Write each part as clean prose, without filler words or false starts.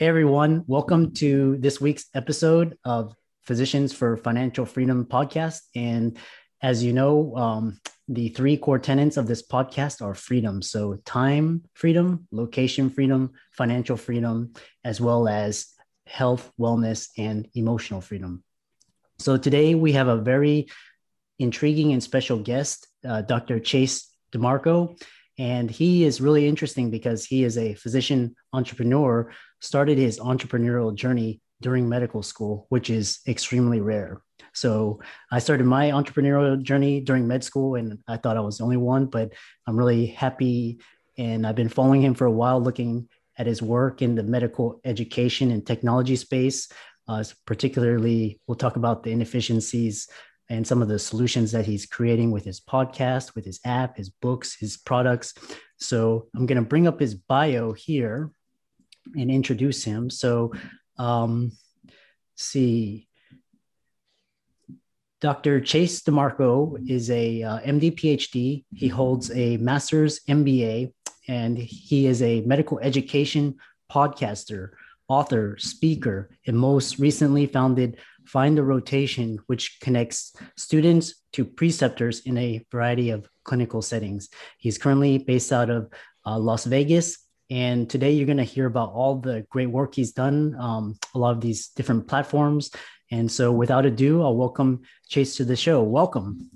Hey everyone, welcome to this week's episode of Physicians for Financial Freedom podcast. And as you know, the three core tenets of this podcast are freedom. So time freedom, location freedom, financial freedom, as well as health, wellness, and emotional freedom. So today we have a very intriguing and special guest, Dr. Chase DeMarco. And he is really interesting because he is a physician entrepreneur, started his entrepreneurial journey during medical school, which is extremely rare. So I started my entrepreneurial journey during med school, and I thought I was the only one, but I'm really happy. And I've been following him for a while, looking at his work in the medical education and technology space. Particularly, we'll talk about the inefficiencies and some of the solutions that he's creating with his podcast, with his app, his books, his products. So I'm going to bring up his bio here and introduce him. So Dr. Chase DeMarco is a MD, PhD. He holds a master's MBA, and he is a medical education podcaster, author, speaker, and most recently founded Find the Rotation, which connects students to preceptors in a variety of clinical settings. He's currently based out of Las Vegas, and today you're going to hear about all the great work he's done, a lot of these different platforms. And so without ado, I'll welcome Chase to the show. Welcome.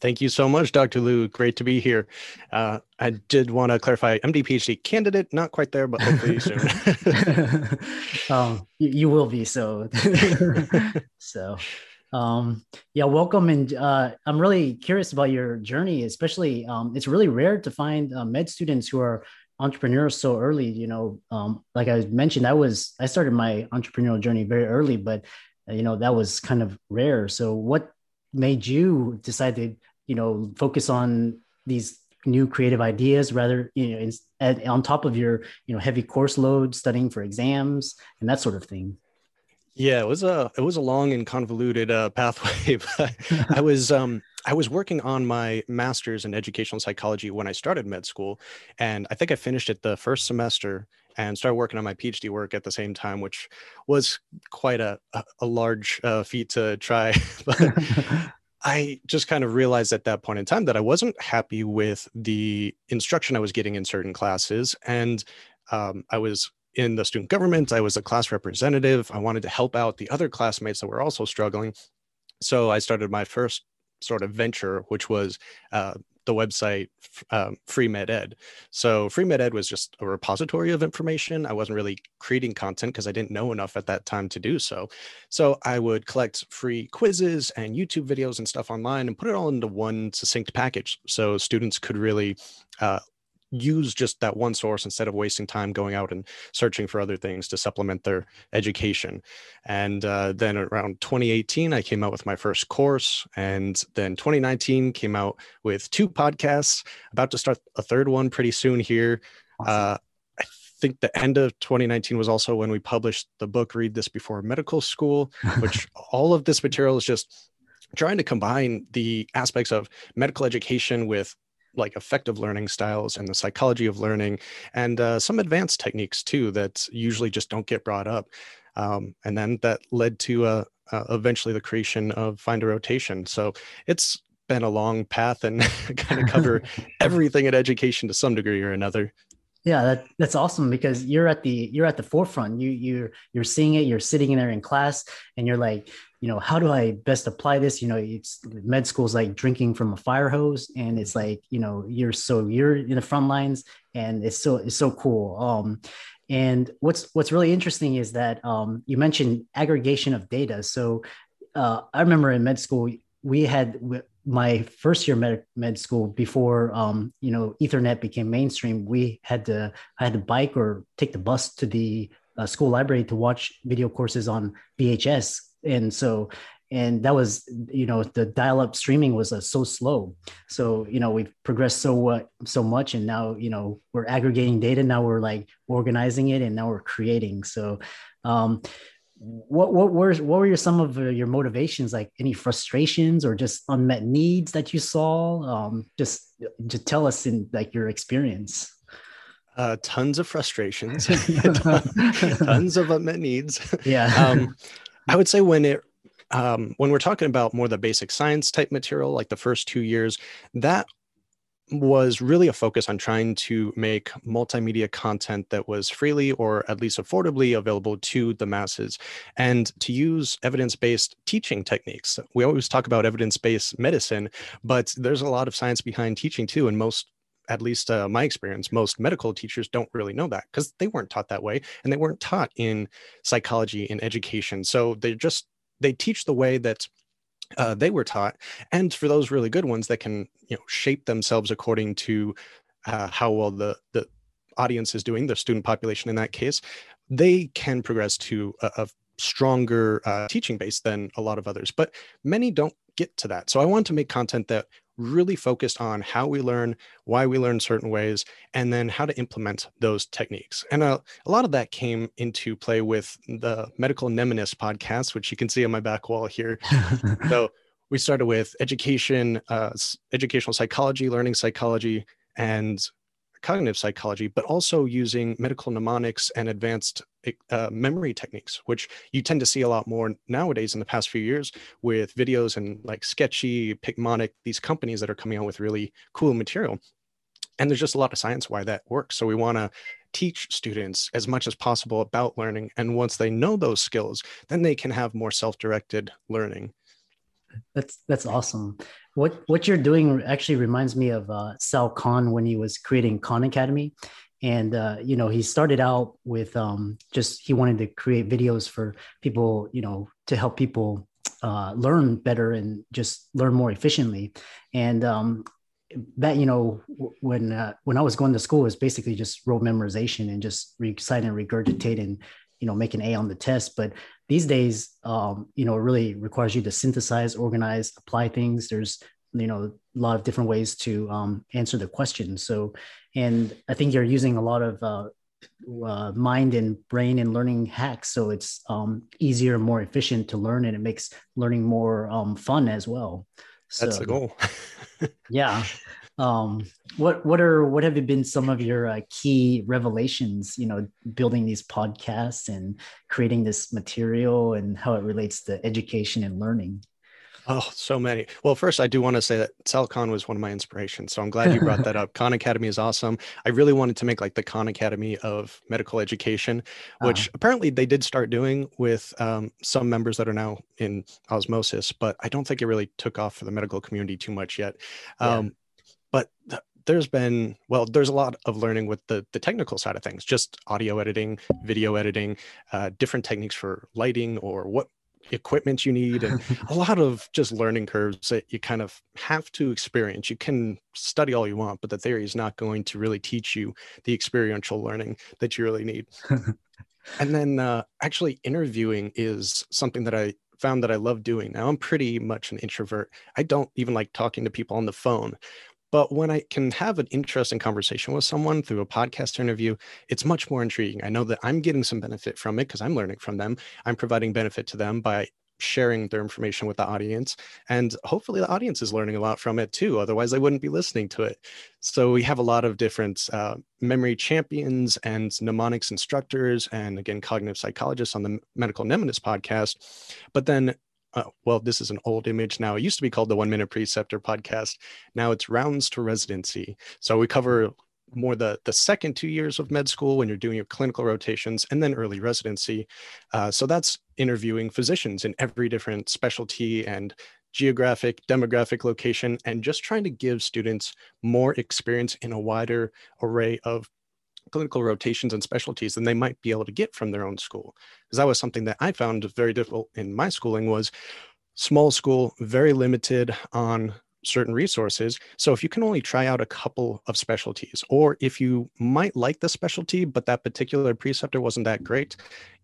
Thank you so much, Dr. Liu. Great to be here. I did want to clarify, MD, PhD candidate, not quite there, but hopefully soon. You will be, so. Yeah, welcome. And I'm really curious about your journey, especially it's really rare to find med students who are entrepreneurs so early. You know, like I mentioned, I started my entrepreneurial journey very early, but you know, that was kind of rare. So what made you decide to, you know, focus on these new creative ideas rather, you know, on top of your, you know, heavy course load, studying for exams and that sort of thing? Yeah, it was a long and convoluted pathway. But I was working on my master's in educational psychology when I started med school, and I think I finished it the first semester and started working on my PhD work at the same time, which was quite a large feat to try. But I just kind of realized at that point in time that I wasn't happy with the instruction I was getting in certain classes. And I was in the student government. I was a class representative. I wanted to help out the other classmates that were also struggling. So I started my first sort of venture, which was the website Free Med Ed. So Free Med Ed was just a repository of information. I wasn't really creating content because I didn't know enough at that time to do so. So I would collect free quizzes and YouTube videos and stuff online and put it all into one succinct package so students could really use just that one source instead of wasting time going out and searching for other things to supplement their education. And then around 2018, I came out with my first course. And then 2019 came out with two podcasts, about to start a third one pretty soon here. Awesome. I think the end of 2019 was also when we published the book, Read This Before Medical School, which all of this material is just trying to combine the aspects of medical education with like effective learning styles and the psychology of learning and some advanced techniques too that usually just don't get brought up. And then that led to eventually the creation of Find a Rotation. So it's been a long path and kind of cover everything in education to some degree or another. Yeah, that's awesome because you're at the forefront. You're seeing it. You're sitting in there in class, and you're like, you know, how do I best apply this? You know, it's med school's like drinking from a fire hose, and it's like, you know, you're in the front lines, and it's so cool. And what's really interesting is that you mentioned aggregation of data. So I remember in med school we had. My first year med school before, you know, Ethernet became mainstream, I had to bike or take the bus to the school library to watch video courses on VHS. And that was, you know, the dial-up streaming was so slow. So, you know, we've progressed so much, and now, you know, we're aggregating data. Now we're like organizing it, and now we're creating. So, what were some of your motivations? Like any frustrations or just unmet needs that you saw? Just tell us in like your experience. Tons of frustrations, tons of unmet needs. Yeah, I would say when we're talking about more the basic science type material, like the first 2 years, that was really a focus on trying to make multimedia content that was freely or at least affordably available to the masses, and to use evidence-based teaching techniques. We always talk about evidence-based medicine, but there's a lot of science behind teaching too. And at least my experience, most medical teachers don't really know that because they weren't taught that way, and they weren't taught in psychology and education. So they teach the way that they were taught. And for those really good ones that can, you know, shape themselves according to how well the audience is doing, the student population in that case, they can progress to a stronger teaching base than a lot of others. But many don't get to that. So I wanted to make content that really focused on how we learn, why we learn certain ways, and then how to implement those techniques. And a lot of that came into play with the Medical Mnemonist podcast, which you can see on my back wall here. So we started with education, educational psychology, learning psychology, and cognitive psychology, but also using medical mnemonics and advanced memory techniques, which you tend to see a lot more nowadays in the past few years with videos and like Sketchy, Pickmonic, these companies that are coming out with really cool material. And there's just a lot of science why that works. So we want to teach students as much as possible about learning. And once they know those skills, then they can have more self-directed learning. That's awesome. What you're doing actually reminds me of Sal Khan when he was creating Khan Academy, and you know, he started out with just he wanted to create videos for people, you know, to help people learn better and just learn more efficiently. And that, you know, when I was going to school, it was basically just rote memorization and just recite and regurgitate and, you know, make an A on the test. But these days, you know, it really requires you to synthesize, organize, apply things. There's, you know, a lot of different ways to answer the question. So, and I think you're using a lot of mind and brain and learning hacks. So it's easier, more efficient to learn, and it makes learning more fun as well. So, that's the goal. Yeah. What have been some of your key revelations, you know, building these podcasts and creating this material and how it relates to education and learning? Oh, so many. Well, first, I do want to say that Sal Khan was one of my inspirations. So I'm glad you brought that up. Khan Academy is awesome. I really wanted to make like the Khan Academy of medical education, which apparently they did start doing with some members that are now in Osmosis, but I don't think it really took off for the medical community too much yet. Yeah. But there's a lot of learning with the technical side of things, just audio editing, video editing, different techniques for lighting or what equipment you need, and a lot of just learning curves that you kind of have to experience. You can study all you want, but the theory is not going to really teach you the experiential learning that you really need. And then actually interviewing is something that I found that I love doing. Now, I'm pretty much an introvert. I don't even like talking to people on the phone. But when I can have an interesting conversation with someone through a podcast interview, it's much more intriguing. I know that I'm getting some benefit from it because I'm learning from them. I'm providing benefit to them by sharing their information with the audience. And hopefully the audience is learning a lot from it too. Otherwise, they wouldn't be listening to it. So we have a lot of different memory champions and mnemonics instructors, and again, cognitive psychologists on the Medical Mnemonist podcast. But then this is an old image now. It used to be called the 1 Minute Preceptor podcast. Now it's Rounds to Residency. So we cover more the second 2 years of med school when you're doing your clinical rotations and then early residency. So that's interviewing physicians in every different specialty and geographic, demographic location, and just trying to give students more experience in a wider array of clinical rotations and specialties than they might be able to get from their own school. Because that was something that I found very difficult in my schooling, was small school, very limited on certain resources. So if you can only try out a couple of specialties, or if you might like the specialty, but that particular preceptor wasn't that great,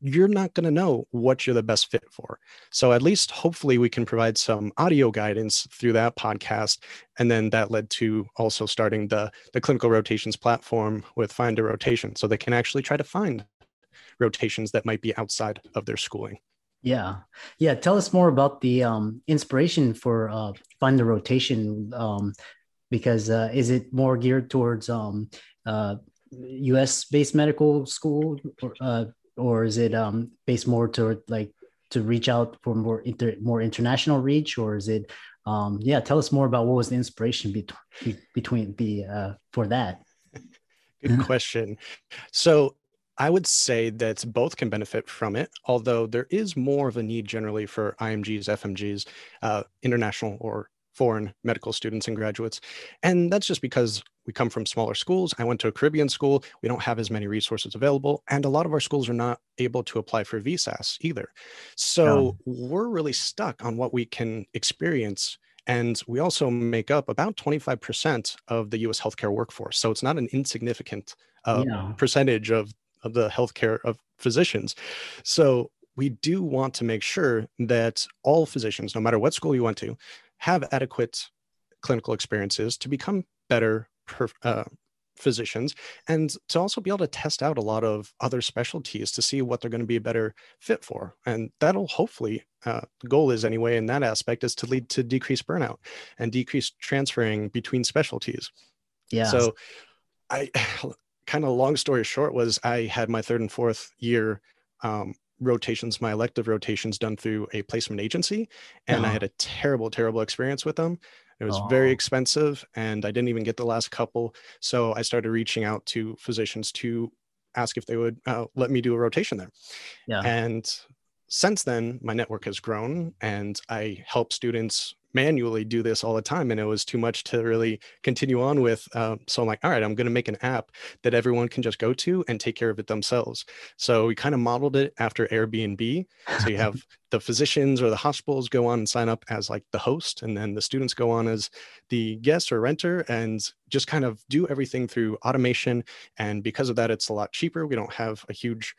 you're not going to know what you're the best fit for. So at least hopefully we can provide some audio guidance through that podcast. And then that led to also starting the clinical rotations platform with Find a Rotation, so they can actually try to find rotations that might be outside of their schooling. Yeah. Yeah. Tell us more about the inspiration for Find the Rotation, because is it more geared towards U.S.-based medical school, or is it based more toward like to reach out for more international reach, or is it? Yeah. Tell us more about what was the inspiration for that. Good question. So I would say that both can benefit from it, although there is more of a need generally for IMGs, FMGs, international or foreign medical students and graduates. And that's just because we come from smaller schools. I went to a Caribbean school. We don't have as many resources available. And a lot of our schools are not able to apply for VSAS either. So we're really stuck on what we can experience. And we also make up about 25% of the US healthcare workforce. So it's not an insignificant percentage of the healthcare of physicians. So we do want to make sure that all physicians, no matter what school you went to, have adequate clinical experiences to become better physicians, and to also be able to test out a lot of other specialties to see what they're going to be a better fit for. And that'll hopefully, the goal is anyway, in that aspect, is to lead to decreased burnout and decreased transferring between specialties. Yeah. So kind of long story short was I had my third and fourth year rotations, my elective rotations, done through a placement agency. And I had a terrible, terrible experience with them. It was very expensive, and I didn't even get the last couple. So I started reaching out to physicians to ask if they would let me do a rotation there. Yeah. And since then, my network has grown, and I help students manually do this all the time, and it was too much to really continue on with. So I'm like, all right, I'm going to make an app that everyone can just go to and take care of it themselves. So we kind of modeled it after Airbnb. So you have the physicians or the hospitals go on and sign up as like the host, and then the students go on as the guest or renter, and just kind of do everything through automation. And because of that, it's a lot cheaper. We don't have a huge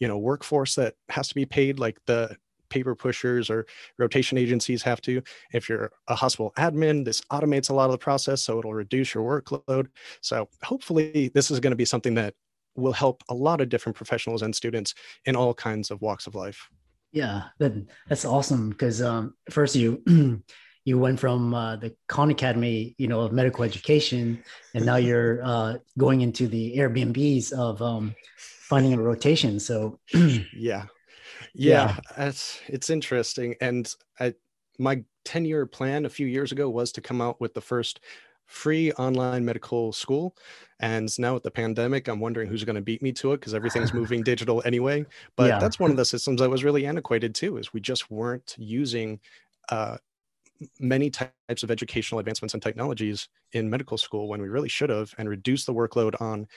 workforce that has to be paid like the paper pushers or rotation agencies have to. If you're a hospital admin, this automates a lot of the process, so it'll reduce your workload. So hopefully this is going to be something that will help a lot of different professionals and students in all kinds of walks of life. Yeah, that's awesome, because first you went from the Khan Academy, of medical education, and now you're going into the Airbnbs of finding a rotation. So Yeah, it's interesting. And my 10-year plan a few years ago was to come out with the first free online medical school. And now with the pandemic, I'm wondering who's going to beat me to it, because everything's moving digital anyway. But that's one of the systems that was really antiquated too, is we just weren't using many types of educational advancements and technologies in medical school when we really should have, and reduce the workload on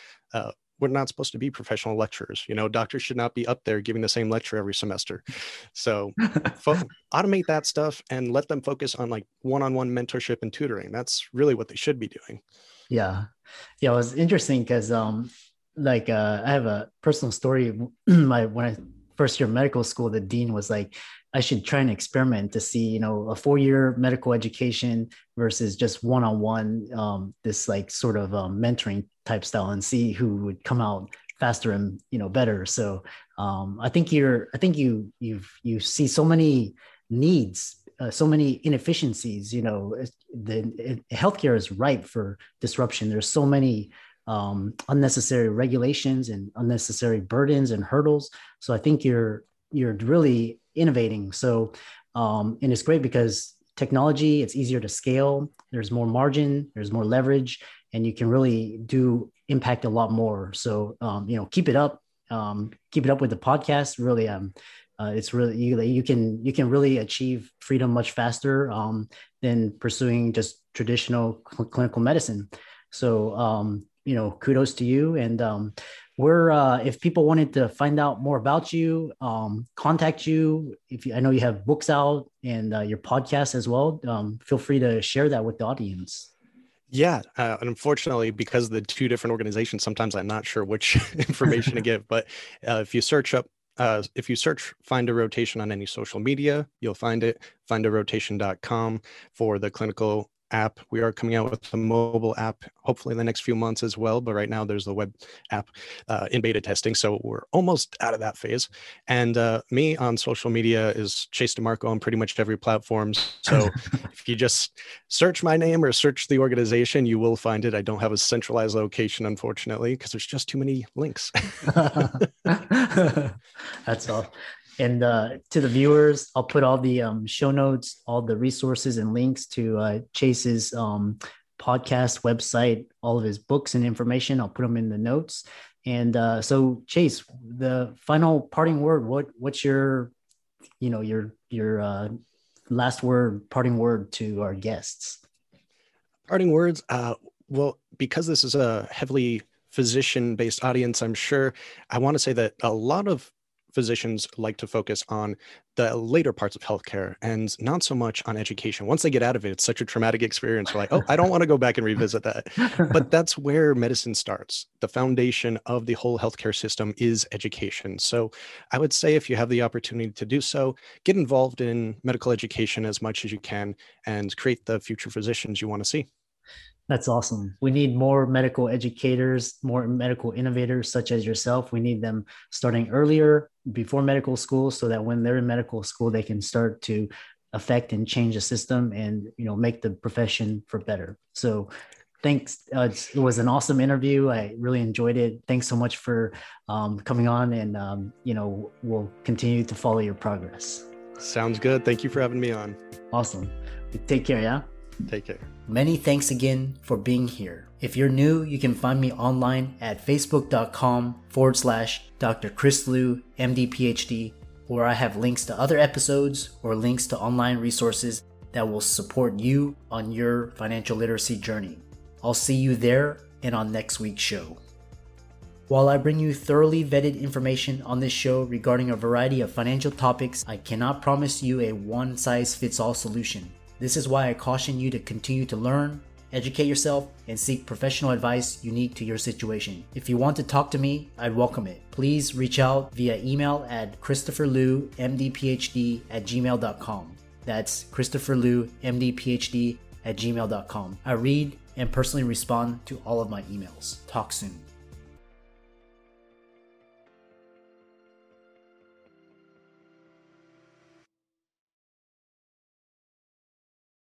we're not supposed to be professional lecturers. Doctors should not be up there giving the same lecture every semester. So automate that stuff and let them focus on like one-on-one mentorship and tutoring. That's really what they should be doing. Yeah. Yeah. It was interesting because I have a personal story. When I first year of medical school, the dean was like, I should try and experiment to see, a 4-year medical education versus just one-on-one, this like sort of mentoring type style, and see who would come out faster and, better. So I think you see so many needs, so many inefficiencies, healthcare is ripe for disruption. There's so many unnecessary regulations and unnecessary burdens and hurdles. So I think you're really innovating. So, and it's great because technology, it's easier to scale. There's more margin, there's more leverage, and you can really impact a lot more. So, keep it up. Keep it up with the podcast. Really, it's really, you can really achieve freedom much faster than pursuing just traditional clinical medicine. So, kudos to you. And Where, if people wanted to find out more about you, contact you, I know you have books out and your podcast as well. Feel free to share that with the audience. Yeah. Unfortunately, because of the two different organizations, sometimes I'm not sure which information to give, but if you search Find a Rotation on any social media, you'll find it. Findarotation.com for the clinical app. We are coming out with a mobile app, hopefully in the next few months as well. But right now there's the web app in beta testing. So we're almost out of that phase. And me on social media is Chase DeMarco on pretty much every platform. So if you just search my name or search the organization, you will find it. I don't have a centralized location, unfortunately, because there's just too many links. That's all. And to the viewers, I'll put all the show notes, all the resources and links to Chase's podcast, website, all of his books and information. I'll put them in the notes. And so, Chase, the final parting word. What's your, your last word, parting word to our guests? Parting words. Well, because this is a heavily physician-based audience, I'm sure I want to say that a lot of physicians like to focus on the later parts of healthcare and not so much on education. Once they get out of it, it's such a traumatic experience. We're like, oh, I don't want to go back and revisit that. But that's where medicine starts. The foundation of the whole healthcare system is education. So I would say if you have the opportunity to do so, get involved in medical education as much as you can and create the future physicians you want to see. That's awesome. We need more medical educators, more medical innovators such as yourself. We need them starting earlier before medical school so that when they're in medical school, they can start to affect and change the system and, make the profession for better. So thanks. It was an awesome interview. I really enjoyed it. Thanks so much for coming on and, we'll continue to follow your progress. Sounds good. Thank you for having me on. Awesome. Take care. Yeah. Take care. Many thanks again for being here. If you're new, you can find me online at facebook.com/ Dr. Chris Liu, MD, PhD, where I have links to other episodes or links to online resources that will support you on your financial literacy journey. I'll see you there and on next week's show. While I bring you thoroughly vetted information on this show regarding a variety of financial topics, I cannot promise you a one-size-fits-all solution. This is why I caution you to continue to learn, educate yourself, and seek professional advice unique to your situation. If you want to talk to me, I'd welcome it. Please reach out via email at ChristopherLiuMDPhD@gmail.com. That's ChristopherLiuMDPhD@gmail.com. I read and personally respond to all of my emails. Talk soon.